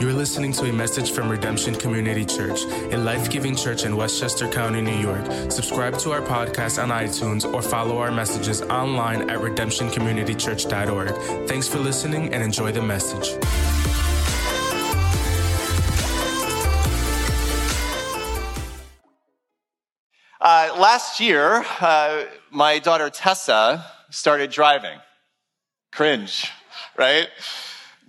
You're listening to a message from Redemption Community Church, a life-giving church in Westchester County, New York. Subscribe to our podcast on iTunes or follow our messages online at redemptioncommunitychurch.org. Thanks for listening and enjoy the message. Last year, my daughter Tessa started driving. Cringe, right?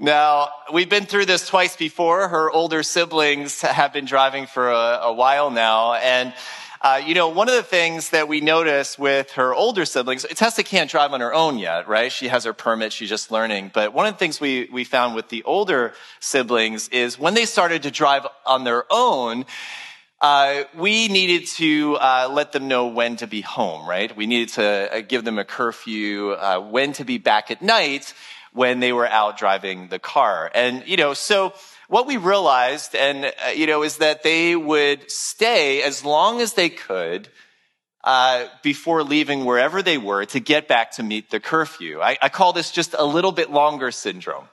Now, we've been through this twice before. Her older siblings have been driving for a while now. And, one of the things that we notice with her older siblings, Tessa can't drive on her own yet, right? She has her permit. She's just learning. But one of the things we found with the older siblings is when they started to drive on their own, we needed to let them know when to be home, right? We needed to give them a curfew, when to be back at night when they were out driving the car. And, so what we realized is that they would stay as long as they could before leaving wherever they were to get back to meet the curfew. I call this just a little bit longer syndrome.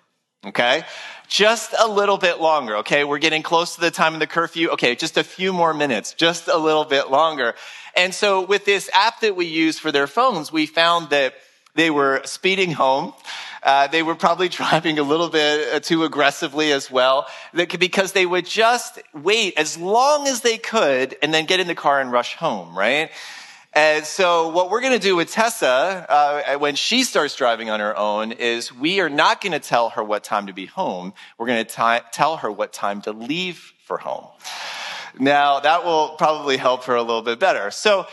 Okay, just a little bit longer. Okay, we're getting close to the time of the curfew. Okay, just a few more minutes, just a little bit longer. And so with this app that we use for their phones, we found that they were speeding home. They were probably driving a little bit too aggressively as well, because they would just wait as long as they could and then get in the car and rush home, right? And so what we're going to do with Tessa when she starts driving on her own is we are not going to tell her what time to be home. We're going to tell her what time to leave for home. Now, that will probably help her a little bit better. So,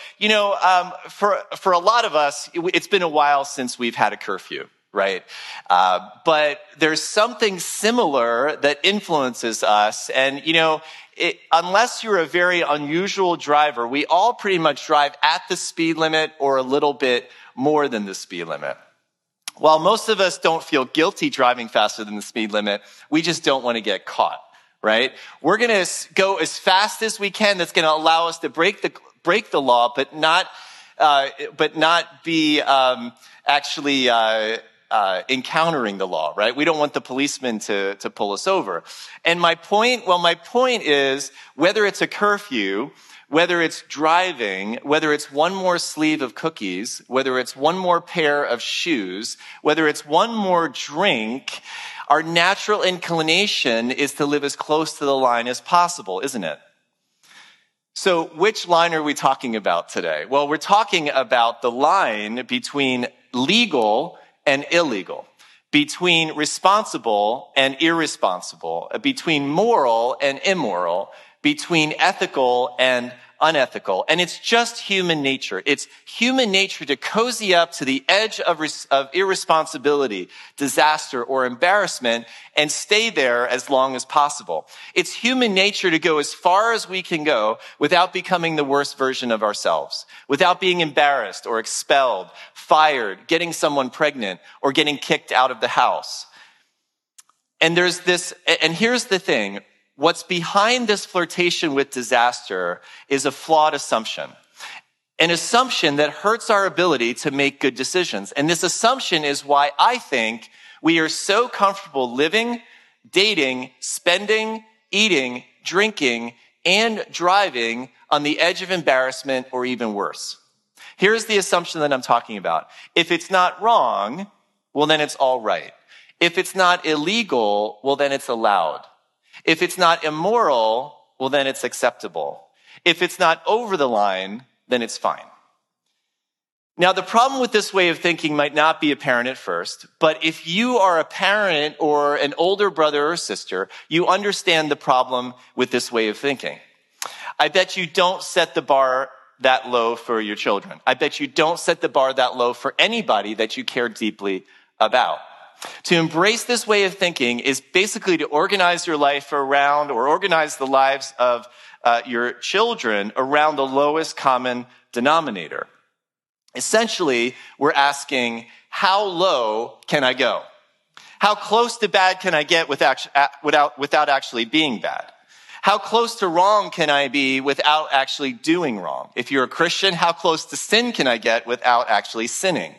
for a lot of us, it's been a while since we've had a curfew, right? But there's something similar that influences us. And, unless you're a very unusual driver, we all pretty much drive at the speed limit or a little bit more than the speed limit. While most of us don't feel guilty driving faster than the speed limit, we just don't want to get caught, right? We're going to go as fast as we can. That's going to allow us to break the law, but not be encountering the law, right? We don't want the policeman to pull us over. And my point is, whether it's a curfew, whether it's driving, whether it's one more sleeve of cookies, whether it's one more pair of shoes, whether it's one more drink, our natural inclination is to live as close to the line as possible, isn't it? So which line are we talking about today? Well, we're talking about the line between legal and illegal, between responsible and irresponsible, between moral and immoral, between ethical and unethical. And it's just human nature. It's human nature to cozy up to the edge of irresponsibility, disaster, or embarrassment and stay there as long as possible. It's human nature to go as far as we can go without becoming the worst version of ourselves, without being embarrassed or expelled, fired, getting someone pregnant, or getting kicked out of the house. And here's the thing. What's behind this flirtation with disaster is a flawed assumption, an assumption that hurts our ability to make good decisions. And this assumption is why I think we are so comfortable living, dating, spending, eating, drinking, and driving on the edge of embarrassment or even worse. Here's the assumption that I'm talking about. If it's not wrong, well, then it's all right. If it's not illegal, well, then it's allowed. If it's not immoral, well, then it's acceptable. If it's not over the line, then it's fine. Now, the problem with this way of thinking might not be apparent at first, but if you are a parent or an older brother or sister, you understand the problem with this way of thinking. I bet you don't set the bar that low for your children. I bet you don't set the bar that low for anybody that you care deeply about. To embrace this way of thinking is basically to organize your life around, or organize the lives of your children around, the lowest common denominator. Essentially, we're asking, how low can I go? How close to bad can I get without actually being bad? How close to wrong can I be without actually doing wrong? If you're a Christian, how close to sin can I get without actually sinning?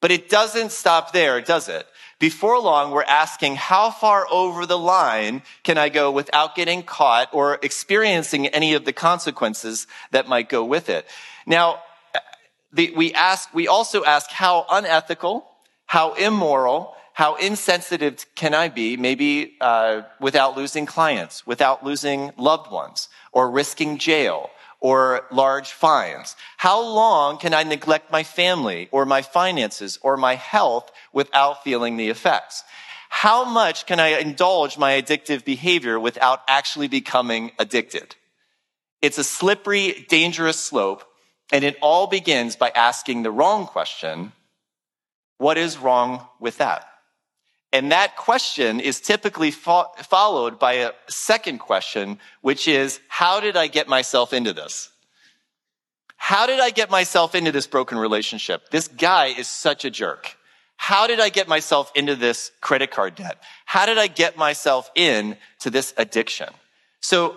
But it doesn't stop there, does it? before long, we're asking, how far over the line can I go without getting caught or experiencing any of the consequences that might go with it? Now, we also ask, how unethical, how immoral, how insensitive can I be, maybe without losing clients, without losing loved ones, or risking jail, or large fines? How long can I neglect my family, or my finances, or my health without feeling the effects? How much can I indulge my addictive behavior without actually becoming addicted? It's a slippery, dangerous slope, and it all begins by asking the wrong question: what is wrong with that? And that question is typically followed by a second question, which is, how did I get myself into this? How did I get myself into this broken relationship? This guy is such a jerk. How did I get myself into this credit card debt? How did I get myself into this addiction? So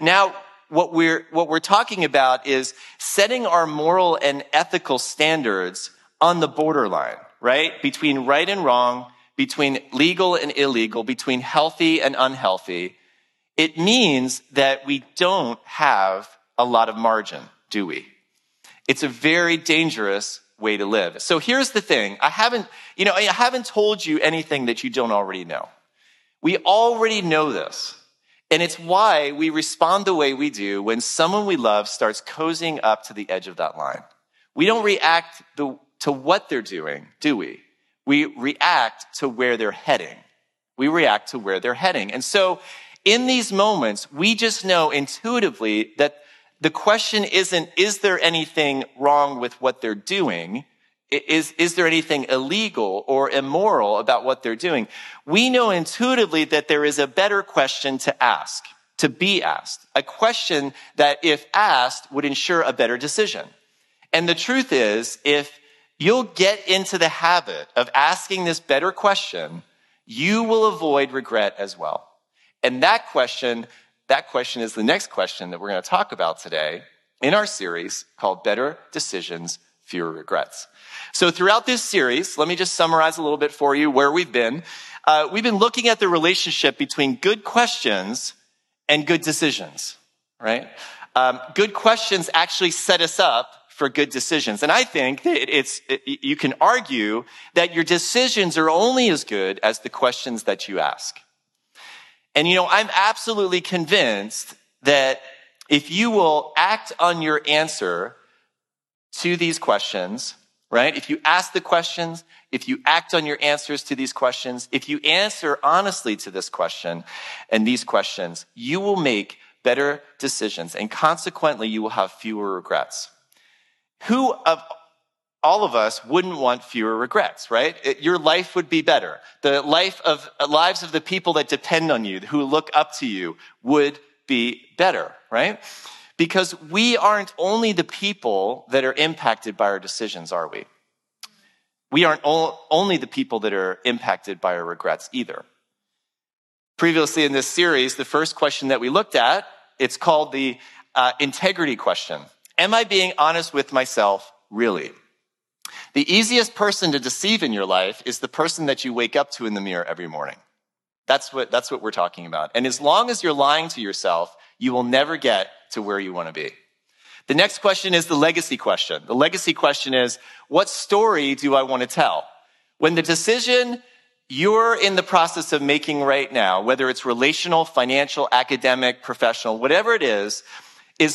now what we're talking about is setting our moral and ethical standards on the borderline, right? Between right and wrong, between legal and illegal, between healthy and unhealthy. It means that we don't have a lot of margin, do we? It's a very dangerous way to live. So here's the thing. I haven't told you anything that you don't already know. We already know this. And it's why we respond the way we do when someone we love starts cozying up to the edge of that line. We don't react to what they're doing, do we? We react to where they're heading. And so in these moments, we just know intuitively that the question isn't, is there anything wrong with what they're doing? Is there anything illegal or immoral about what they're doing? We know intuitively that there is a better question to ask, to be asked, a question that if asked would ensure a better decision. And the truth is, if you'll get into the habit of asking this better question, you will avoid regret as well. And that question is the next question that we're going to talk about today in our series called Better Decisions, Fewer Regrets. So throughout this series, let me just summarize a little bit for you where we've been. We've been looking at the relationship between good questions and good decisions, right? Good questions actually set us up for good decisions. And I think that you can argue that your decisions are only as good as the questions that you ask. And, I'm absolutely convinced that if you will act on your answer to these questions, right? If you ask the questions, if you act on your answers to these questions, if you answer honestly to this question and these questions, you will make better decisions. And consequently, you will have fewer regrets. Who of all of us wouldn't want fewer regrets, right? Your life would be better. The lives of the people that depend on you, who look up to you, would be better, right? Because we aren't only the people that are impacted by our decisions, are we? We aren't only the people that are impacted by our regrets either. Previously in this series, the first question that we looked at, it's called the integrity question. Am I being honest with myself, really? The easiest person to deceive in your life is the person that you wake up to in the mirror every morning. That's what we're talking about. And as long as you're lying to yourself, you will never get to where you want to be. The next question is the legacy question. The legacy question is, what story do I want to tell? When the decision you're in the process of making right now, whether it's relational, financial, academic, professional, whatever it is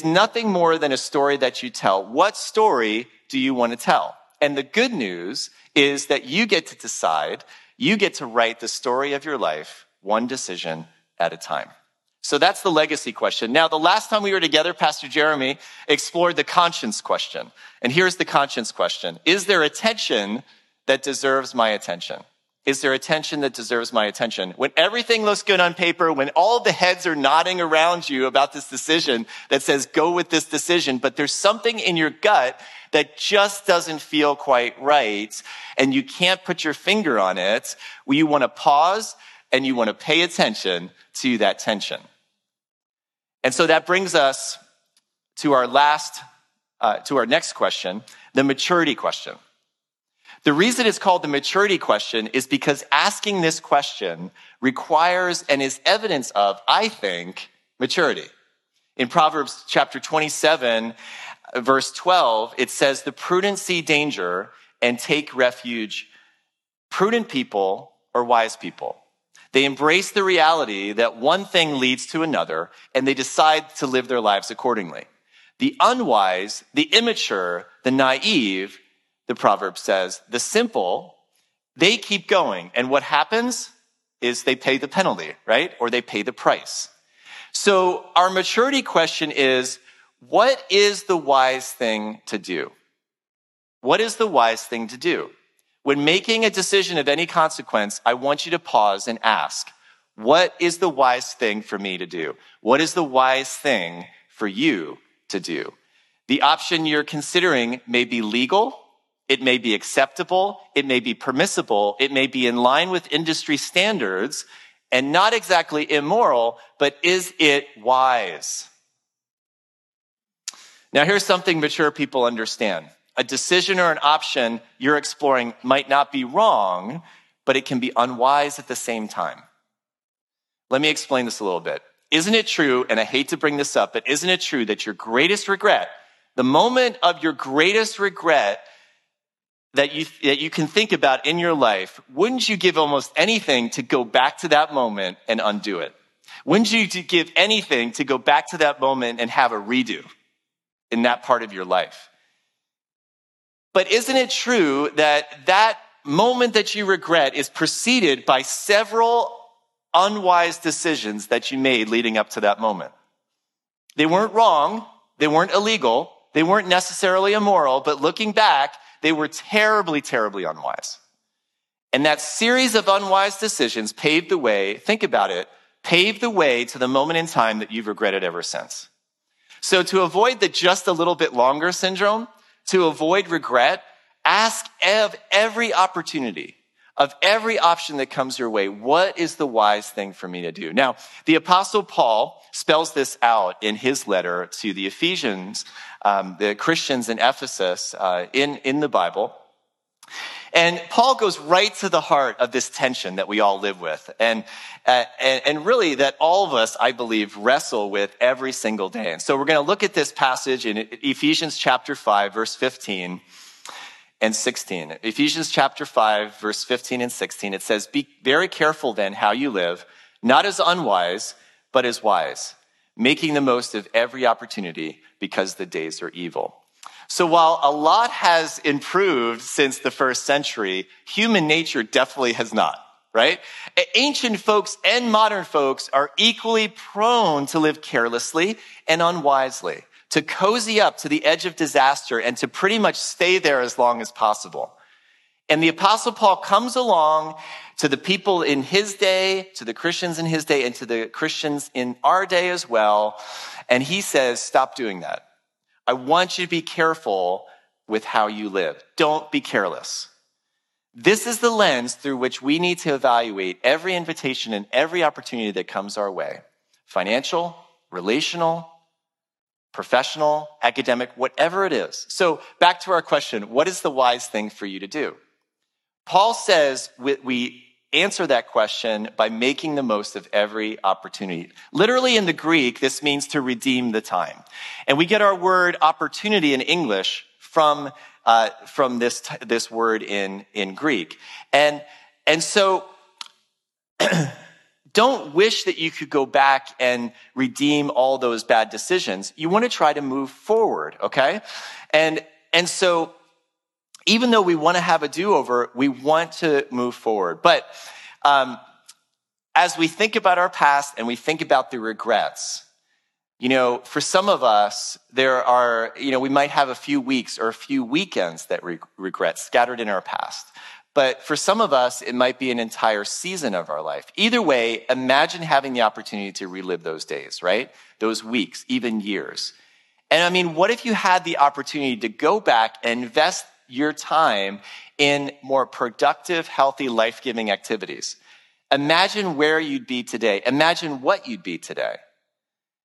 nothing more than a story that you tell. What story do you want to tell? And the good news is that you get to decide, you get to write the story of your life, one decision at a time. So that's the legacy question. Now, the last time we were together, Pastor Jeremy explored the conscience question. And here's the conscience question. Is there a tension that deserves my attention? When everything looks good on paper, when all the heads are nodding around you about this decision that says, go with this decision, but there's something in your gut that just doesn't feel quite right, and you can't put your finger on it, well, you want to pause and you want to pay attention to that tension. And so that brings us to our next question, the maturity question. The reason it's called the maturity question is because asking this question requires and is evidence of, I think, maturity. In Proverbs chapter 27, verse 12, it says, the prudent see danger and take refuge. Prudent people are wise people. They embrace the reality that one thing leads to another, and they decide to live their lives accordingly. The unwise, the immature, the naive, the proverb says, the simple, they keep going. And what happens is they pay the penalty, right? Or they pay the price. So our maturity question is, what is the wise thing to do? What is the wise thing to do? When making a decision of any consequence, I want you to pause and ask, what is the wise thing for me to do? What is the wise thing for you to do? The option you're considering may be legal, it may be acceptable, it may be permissible, it may be in line with industry standards, and not exactly immoral, but is it wise? Now, here's something mature people understand. A decision or an option you're exploring might not be wrong, but it can be unwise at the same time. Let me explain this a little bit. Isn't it true, and I hate to bring this up, but isn't it true that your greatest regret, the moment of your greatest regret that you can think about in your life, wouldn't you give almost anything to go back to that moment and undo it? Wouldn't you give anything to go back to that moment and have a redo in that part of your life? But isn't it true that that moment that you regret is preceded by several unwise decisions that you made leading up to that moment? They weren't wrong, they weren't illegal, they weren't necessarily immoral, but looking back, they were terribly, terribly unwise. And that series of unwise decisions paved the way, think about it, paved the way to the moment in time that you've regretted ever since. So to avoid the just a little bit longer syndrome, to avoid regret, ask of every opportunity, of every option that comes your way, what is the wise thing for me to do? Now, the Apostle Paul spells this out in his letter to the Ephesians, the Christians in Ephesus, in the Bible. And Paul goes right to the heart of this tension that we all live with. And really that all of us, I believe, wrestle with every single day. And so we're going to look at this passage in Ephesians chapter 5, verse 15 and 16. Ephesians chapter 5, verse 15 and 16. It says, be very careful then how you live, not as unwise, but as wise, making the most of every opportunity because the days are evil. So while a lot has improved since the first century, human nature definitely has not, right? Ancient folks and modern folks are equally prone to live carelessly and unwisely, to cozy up to the edge of disaster and to pretty much stay there as long as possible. And the Apostle Paul comes along to the people in his day, to the Christians in his day, and to the Christians in our day as well. And he says, stop doing that. I want you to be careful with how you live. Don't be careless. This is the lens through which we need to evaluate every invitation and every opportunity that comes our way. Financial, relational, professional, academic, whatever it is. So back to our question, what is the wise thing for you to do? Paul says we answer that question by making the most of every opportunity. Literally in the Greek, this means to redeem the time. And we get our word opportunity in English from this word in Greek. And so don't wish that you could go back and redeem all those bad decisions. You want to try to move forward, okay? And so even though we want to have a do-over, we want to move forward. But as we think about our past and we think about the regrets, you know, for some of us, there are, you know, we might have a few weeks or a few weekends that regret scattered in our past. But for some of us, it might be an entire season of our life. Either way, imagine having the opportunity to relive those days, right? Those weeks, even years. And I mean, what if you had the opportunity to go back and invest your time in more productive, healthy, life-giving activities? Imagine where you'd be today. Imagine what you'd be today.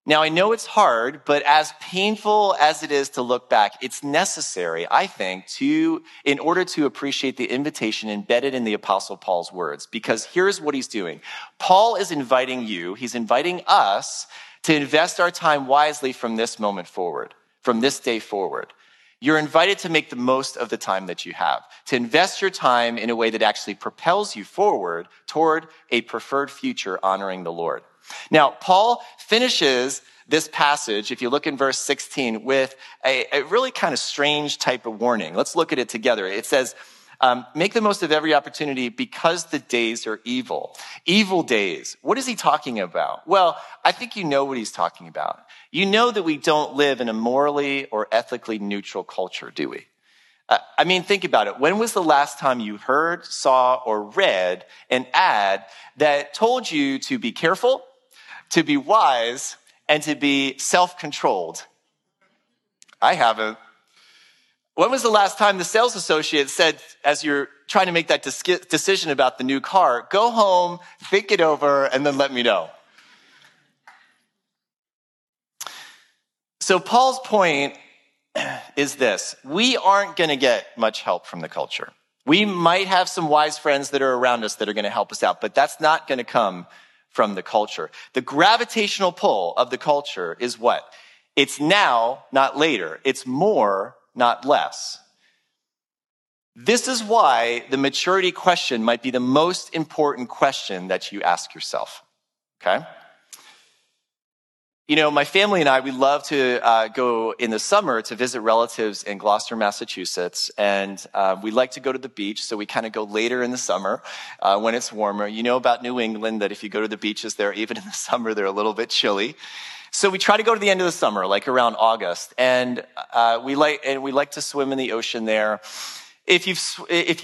Now, I know it's hard, but as painful as it is to look back, it's necessary, I think, in order to appreciate the invitation embedded in the Apostle Paul's words, because here's what he's doing. Paul is inviting you, he's inviting us to invest our time wisely from this moment forward, from this day forward. You're invited to make the most of the time that you have, to invest your time in a way that actually propels you forward toward a preferred future honoring the Lord. Now, Paul finishes this passage, if you look in verse 16, with a really kind of strange type of warning. Let's look at it together. It says, make the most of every opportunity because the days are evil. Evil days. What is he talking about? Well, I think you know what he's talking about. You know that we don't live in a morally or ethically neutral culture, do we? I mean, think about it. When was the last time you heard, saw, or read an ad that told you to be careful, to be wise, and to be self-controlled? I haven't. When was the last time the sales associate said, as you're trying to make that decision about the new car, go home, think it over, and then let me know? So Paul's point is this: we aren't going to get much help from the culture. We might have some wise friends that are around us that are going to help us out, but that's not going to come from the culture. The gravitational pull of the culture is what? It's now, not later. It's more, not less. This is why the maturity question might be the most important question that you ask yourself, okay? You know, my family and I, we love to go in the summer to visit relatives in Gloucester, Massachusetts, and we like to go to the beach, so we kind of go later in the summer when it's warmer. You know about New England, that if you go to the beaches there, even in the summer, they're a little bit chilly. So we try to go to the end of the summer, like around August, and we like to swim in the ocean there. If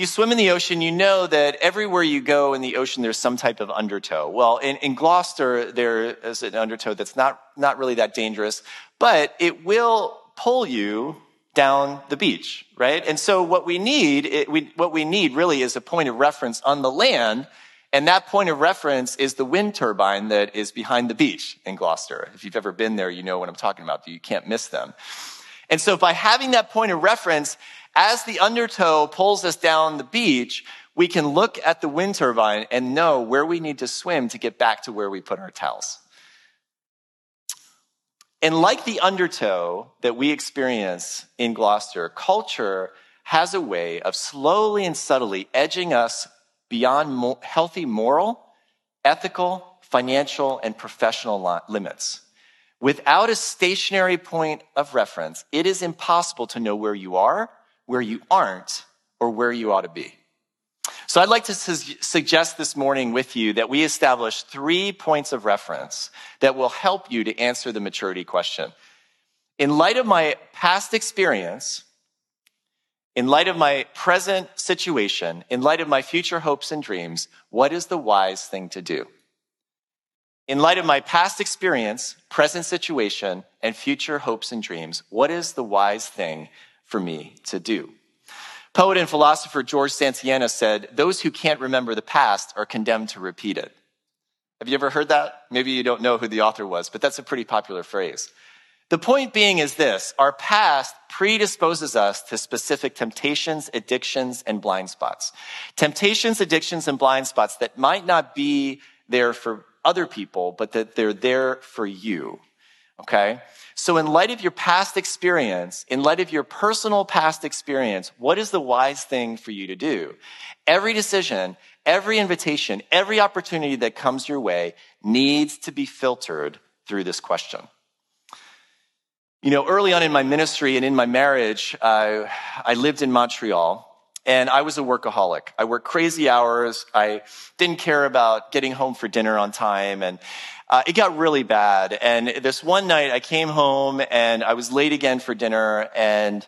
you swim in the ocean, you know that everywhere you go in the ocean, there's some type of undertow. Well, in Gloucester, there is an undertow that's not really that dangerous, but it will pull you down the beach, right? And so what we need really is a point of reference on the land, and that point of reference is the wind turbine that is behind the beach in Gloucester. If you've ever been there, you know what I'm talking about. You can't miss them. And so by having that point of reference, as the undertow pulls us down the beach, we can look at the wind turbine and know where we need to swim to get back to where we put our towels. And like the undertow that we experience in Gloucester, culture has a way of slowly and subtly edging us beyond healthy moral, ethical, financial, and professional limits. Without a stationary point of reference, it is impossible to know where you are, where you aren't, or where you ought to be. So I'd like to suggest this morning with you that we establish 3 points of reference that will help you to answer the maturity question. In light of my past experience, in light of my present situation, in light of my future hopes and dreams, what is the wise thing to do? In light of my past experience, present situation, and future hopes and dreams, what is the wise thing for me to do? Poet and philosopher George Santayana said, "Those who can't remember the past are condemned to repeat it." Have you ever heard that? Maybe you don't know who the author was, but that's a pretty popular phrase. The point being is this: our past predisposes us to specific temptations, addictions, and blind spots. Temptations, addictions, and blind spots that might not be there for other people, but that they're there for you. Okay? So in light of your past experience, in light of your personal past experience, what is the wise thing for you to do? Every decision, every invitation, every opportunity that comes your way needs to be filtered through this question. You know, early on in my ministry and in my marriage, I lived in Montreal, and I was a workaholic. I worked crazy hours. I didn't care about getting home for dinner on time, and it got really bad. And this one night I came home and I was late again for dinner, and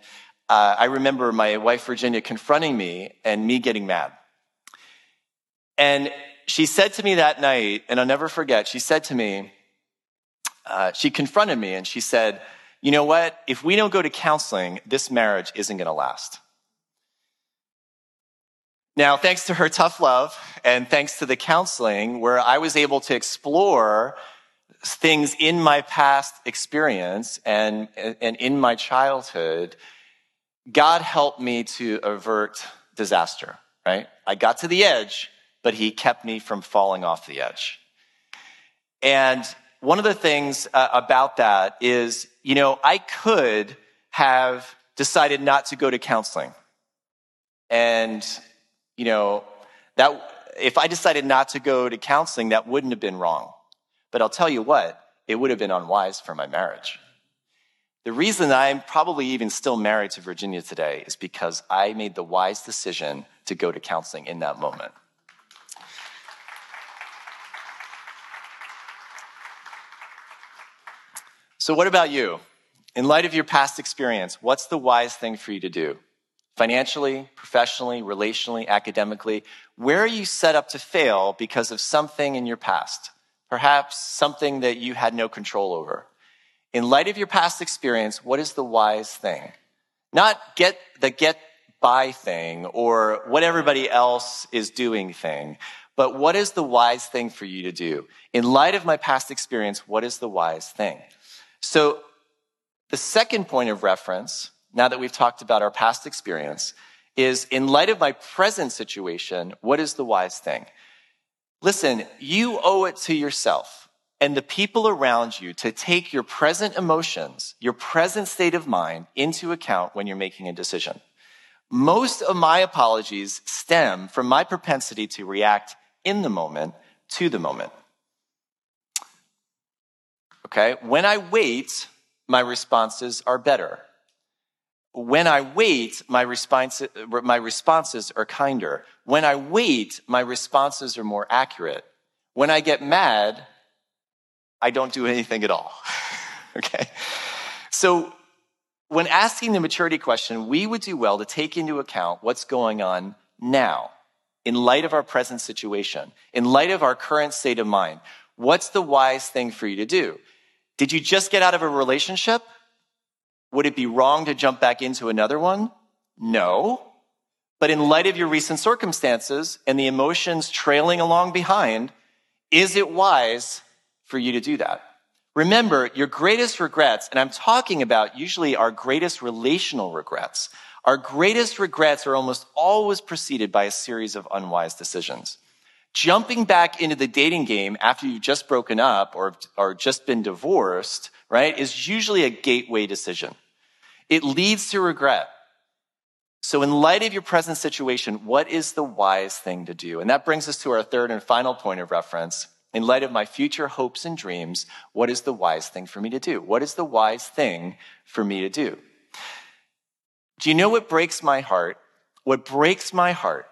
I remember my wife, Virginia, confronting me and me getting mad. And she said to me that night, and I'll never forget, she said to me, she confronted me and she said, "You know what? If we don't go to counseling, this marriage isn't going to last." Now, thanks to her tough love and thanks to the counseling, where I was able to explore things in my past experience and in my childhood, God helped me to avert disaster, right? I got to the edge, but he kept me from falling off the edge. And one of the things about that is, you know, I could have decided not to go to counseling. And, you know, that if I decided not to go to counseling, that wouldn't have been wrong. But I'll tell you what, it would have been unwise for my marriage. The reason I'm probably even still married to Virginia today is because I made the wise decision to go to counseling in that moment. So what about you? In light of your past experience, what's the wise thing for you to do? Financially, professionally, relationally, academically, where are you set up to fail because of something in your past? Perhaps something that you had no control over. In light of your past experience, what is the wise thing? Not get by thing or what everybody else is doing thing, but what is the wise thing for you to do? In light of my past experience, what is the wise thing? So the second point of reference, now that we've talked about our past experience, is in light of my present situation, what is the wise thing? Listen, you owe it to yourself and the people around you to take your present emotions, your present state of mind into account when you're making a decision. Most of my apologies stem from my propensity to react in the moment to the moment. Okay? When I wait, my responses are better. When I wait, my responses are kinder. When I wait, my responses are more accurate. When I get mad, I don't do anything at all. Okay? So when asking the maturity question, we would do well to take into account what's going on now in light of our present situation, in light of our current state of mind. What's the wise thing for you to do? Did you just get out of a relationship? Would it be wrong to jump back into another one? No. But in light of your recent circumstances and the emotions trailing along behind, is it wise for you to do that? Remember, your greatest regrets, and I'm talking about usually our greatest relational regrets, our greatest regrets are almost always preceded by a series of unwise decisions. Jumping back into the dating game after you've just broken up or just been divorced, right, is usually a gateway decision. It leads to regret. So in light of your present situation, what is the wise thing to do? And that brings us to our third and final point of reference. In light of my future hopes and dreams, what is the wise thing for me to do? What is the wise thing for me to do? Do you know what breaks my heart? What breaks my heart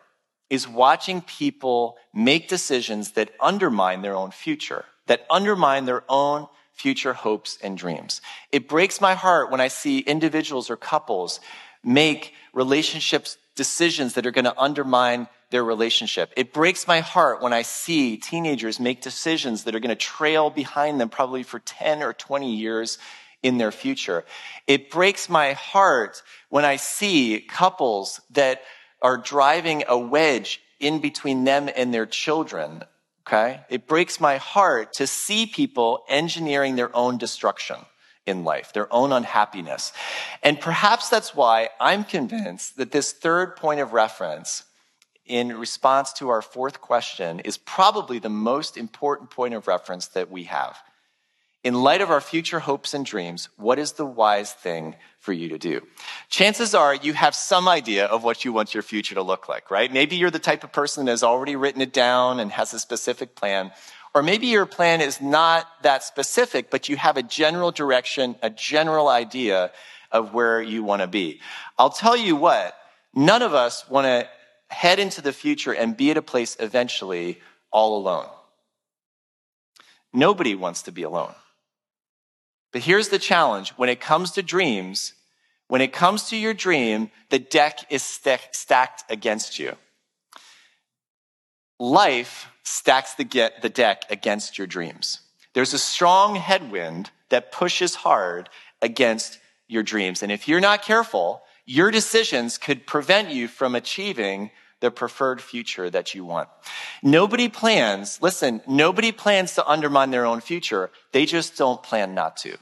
is watching people make decisions that undermine their own future, that undermine their own future hopes and dreams. It breaks my heart when I see individuals or couples make relationships decisions that are going to undermine their relationship. It breaks my heart when I see teenagers make decisions that are going to trail behind them probably for 10 or 20 years in their future. It breaks my heart when I see couples that are driving a wedge in between them and their children, okay? It breaks my heart to see people engineering their own destruction in life, their own unhappiness. And perhaps that's why I'm convinced that this third point of reference in response to our fourth question is probably the most important point of reference that we have. In light of our future hopes and dreams, what is the wise thing for you to do? Chances are you have some idea of what you want your future to look like, right? Maybe you're the type of person that has already written it down and has a specific plan. Or maybe your plan is not that specific, but you have a general direction, a general idea of where you want to be. I'll tell you what, none of us want to head into the future and be at a place eventually all alone. Nobody wants to be alone. But here's the challenge. When it comes to dreams, when it comes to your dream, the deck is stacked against you. Life stacks the deck against your dreams. There's a strong headwind that pushes hard against your dreams. And if you're not careful, your decisions could prevent you from achieving the preferred future that you want. Nobody plans, listen, nobody plans to undermine their own future. They just don't plan not to.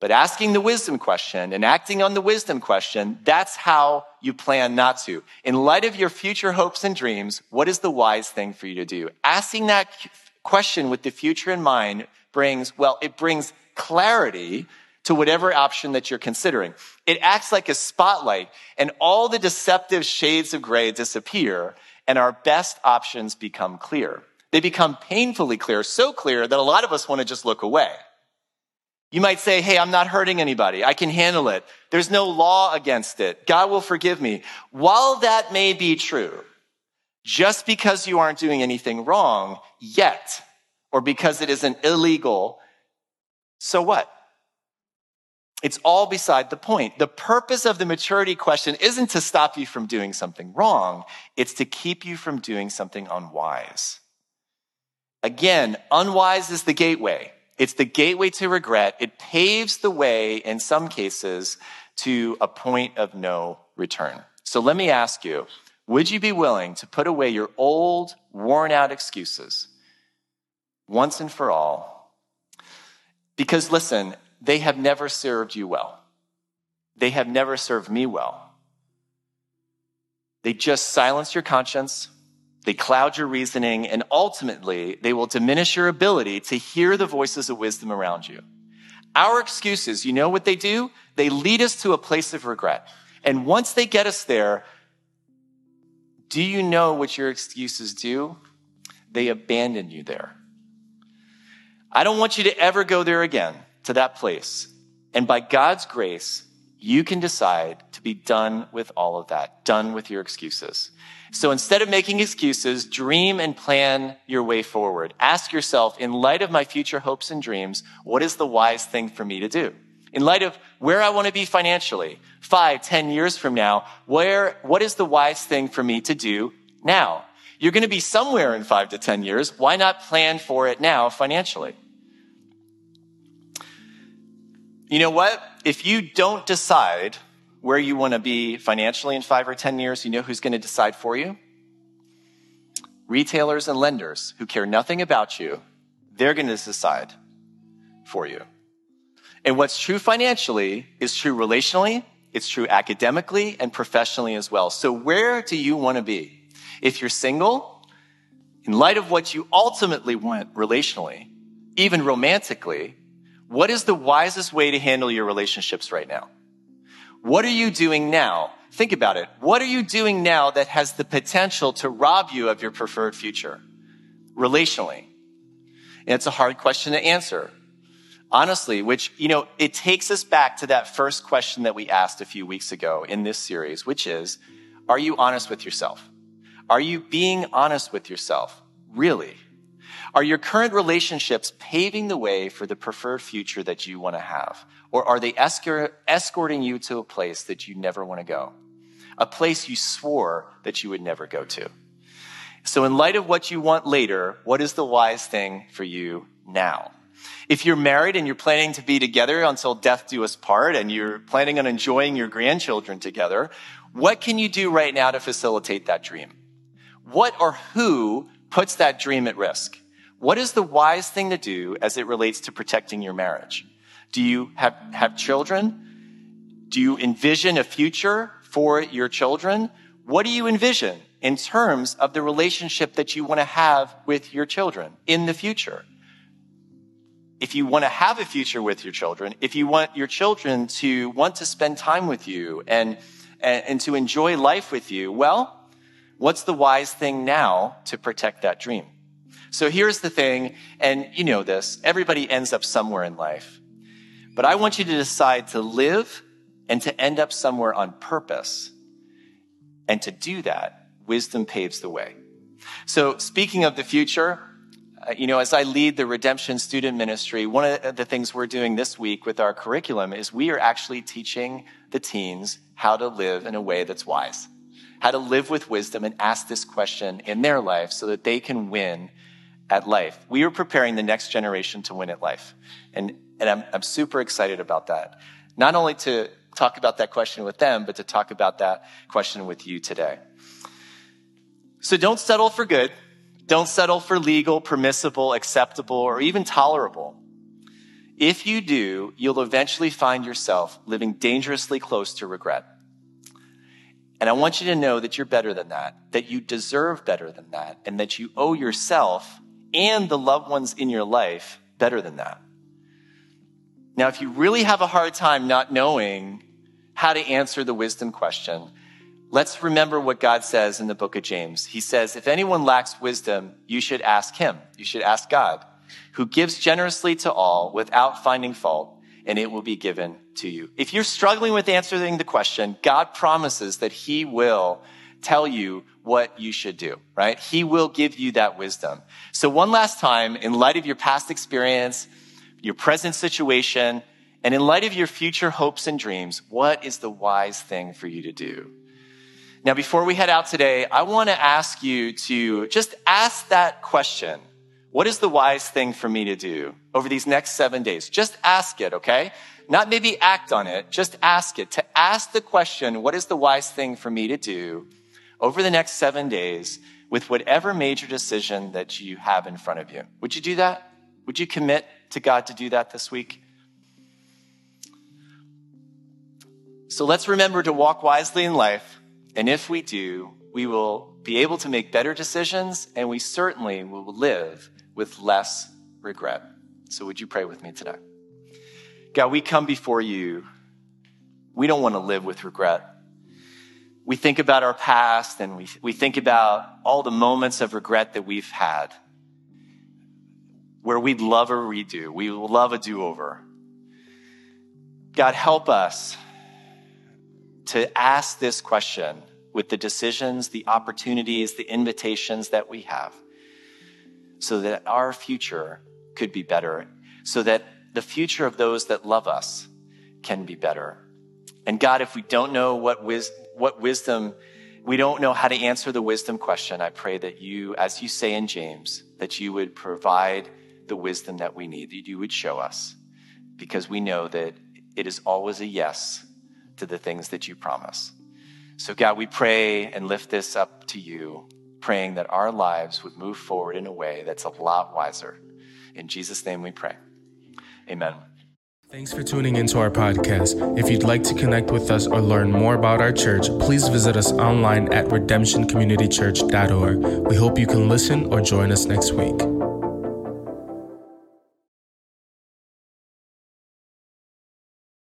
But asking the wisdom question and acting on the wisdom question, that's how you plan not to. In light of your future hopes and dreams, what is the wise thing for you to do? Asking that question with the future in mind brings, well, it brings clarity to whatever option that you're considering. It acts like a spotlight, and all the deceptive shades of gray disappear, and our best options become clear. They become painfully clear, so clear that a lot of us want to just look away. You might say, hey, I'm not hurting anybody. I can handle it. There's no law against it. God will forgive me. While that may be true, just because you aren't doing anything wrong yet, or because it isn't illegal, so what? It's all beside the point. The purpose of the maturity question isn't to stop you from doing something wrong. It's to keep you from doing something unwise. Again, unwise is the gateway. It's the gateway to regret. It paves the way, in some cases, to a point of no return. So let me ask you, would you be willing to put away your old, worn-out excuses once and for all? Because listen, they have never served you well. They have never served me well. They just silence your conscience. They cloud your reasoning, and ultimately, they will diminish your ability to hear the voices of wisdom around you. Our excuses, you know what they do? They lead us to a place of regret. And once they get us there, do you know what your excuses do? They abandon you there. I don't want you to ever go there again, to that place. And by God's grace, you can decide to be done with all of that, done with your excuses. So instead of making excuses, dream and plan your way forward. Ask yourself, in light of my future hopes and dreams, what is the wise thing for me to do? In light of where I want to be financially, 5, 10 years from now, what is the wise thing for me to do now? You're going to be somewhere in 5 to 10 years. Why not plan for it now financially? You know what? If you don't decide where you want to be financially in 5 or 10 years, you know who's going to decide for you? Retailers and lenders who care nothing about you, they're going to decide for you. And what's true financially is true relationally, it's true academically, and professionally as well. So where do you want to be? If you're single, in light of what you ultimately want relationally, even romantically, what is the wisest way to handle your relationships right now? What are you doing now? Think about it. What are you doing now that has the potential to rob you of your preferred future relationally? And it's a hard question to answer, honestly, which, you know, it takes us back to that first question that we asked a few weeks ago in this series, which is, are you honest with yourself? Are you being honest with yourself? Really? Are your current relationships paving the way for the preferred future that you want to have? Or are they escorting you to a place that you never want to go? A place you swore that you would never go to. So in light of what you want later, what is the wise thing for you now? If you're married and you're planning to be together until death do us part and you're planning on enjoying your grandchildren together, what can you do right now to facilitate that dream? What or who puts that dream at risk? What is the wise thing to do as it relates to protecting your marriage? Do you have children? Do you envision a future for your children? What do you envision in terms of the relationship that you want to have with your children in the future? If you want to have a future with your children, if you want your children to want to spend time with you and to enjoy life with you, well, what's the wise thing now to protect that dream? So here's the thing, and you know this, everybody ends up somewhere in life. But I want you to decide to live and to end up somewhere on purpose. And to do that, wisdom paves the way. So speaking of the future, you know, as I lead the Redemption Student Ministry, one of the things we're doing this week with our curriculum is we are actually teaching the teens how to live in a way that's wise, how to live with wisdom and ask this question in their life so that they can win at life. We are preparing the next generation to win at life. And I'm super excited about that. Not only to talk about that question with them, but to talk about that question with you today. So don't settle for good. Don't settle for legal, permissible, acceptable, or even tolerable. If you do, you'll eventually find yourself living dangerously close to regret. And I want you to know that you're better than that you deserve better than that, and that you owe yourself and the loved ones in your life better than that. Now, if you really have a hard time not knowing how to answer the wisdom question, let's remember what God says in the book of James. He says, if anyone lacks wisdom, you should ask him. You should ask God, who gives generously to all without finding fault, and it will be given to you. If you're struggling with answering the question, God promises that he will tell you what you should do, right? He will give you that wisdom. So one last time, in light of your past experience, your present situation, and in light of your future hopes and dreams, what is the wise thing for you to do? Now, before we head out today, I want to ask you to just ask that question. What is the wise thing for me to do over these next 7 days? Just ask it, okay? Not maybe act on it, just ask it. To ask the question, what is the wise thing for me to do over the next 7 days with whatever major decision that you have in front of you? Would you do that? Would you commit to God to do that this week? So let's remember to walk wisely in life. And if we do, we will be able to make better decisions, and we certainly will live with less regret. So would you pray with me today? God, we come before you. We don't want to live with regret. We think about our past, and we think about all the moments of regret that we've had, where we'd love a redo. We love a do-over. God, help us to ask this question with the decisions, the opportunities, the invitations that we have, so that our future could be better, so that the future of those that love us can be better. And God, if we don't know we don't know how to answer the wisdom question, I pray that you, as you say in James, that you would provide the wisdom that we need, that you would show us, because we know that it is always a yes to the things that you promise. So God, we pray and lift this up to you, praying that our lives would move forward in a way that's a lot wiser. In Jesus' name we pray. Amen. Thanks for tuning into our podcast. If you'd like to connect with us or learn more about our church, please visit us online at redemptioncommunitychurch.org. We hope you can listen or join us next week.